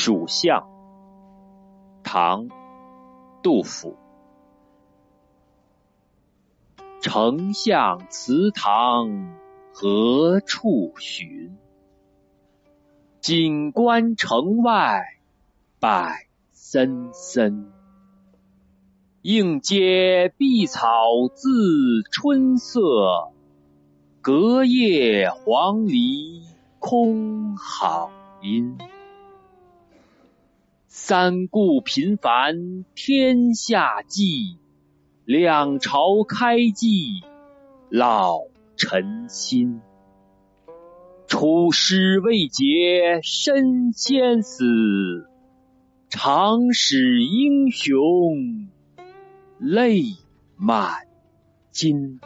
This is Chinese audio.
蜀相，唐·杜甫。丞相祠堂何处寻？锦官城外柏森森。映阶碧草自春色，隔叶黄鹂空好音。三顾频繁天下计，两朝开济老臣心。出师未捷身先死，常使英雄泪满襟。